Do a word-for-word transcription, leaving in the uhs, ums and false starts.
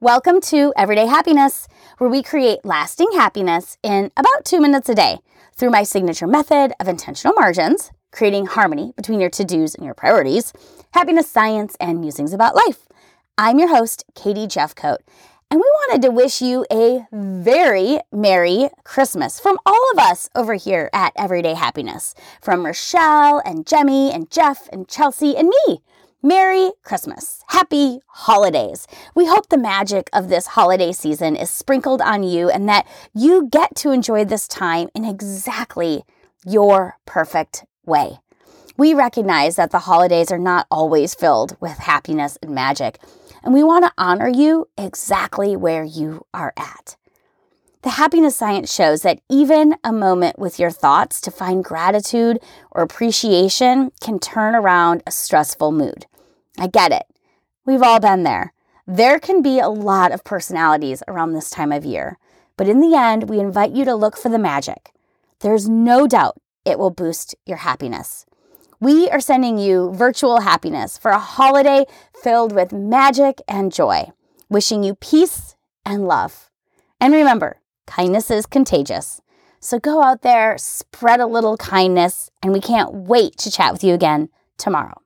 Welcome to Everyday Happiness, where we create lasting happiness in about two minutes a day through my signature method of intentional margins, creating harmony between your to-dos and your priorities, happiness science, and musings about life. I'm your host, Katie Jefcoat, and we wanted to wish you a very Merry Christmas from all of us over here at Everyday Happiness, from Richelle and Jeimy and Jeff and Chelsey and me. Merry Christmas. Happy holidays. We hope the magic of this holiday season is sprinkled on you and that you get to enjoy this time in exactly your perfect way. We recognize that the holidays are not always filled with happiness and magic, and we want to honor you exactly where you are at. The happiness science shows that even a moment with your thoughts to find gratitude or appreciation can turn around a stressful mood. I get it. We've all been there. There can be a lot of personalities around this time of year, but in the end, we invite you to look for the magic. There's no doubt it will boost your happiness. We are sending you virtual happiness for a holiday filled with magic and joy, wishing you peace and love. And remember, kindness is contagious. So go out there, spread a little kindness, and we can't wait to chat with you again tomorrow.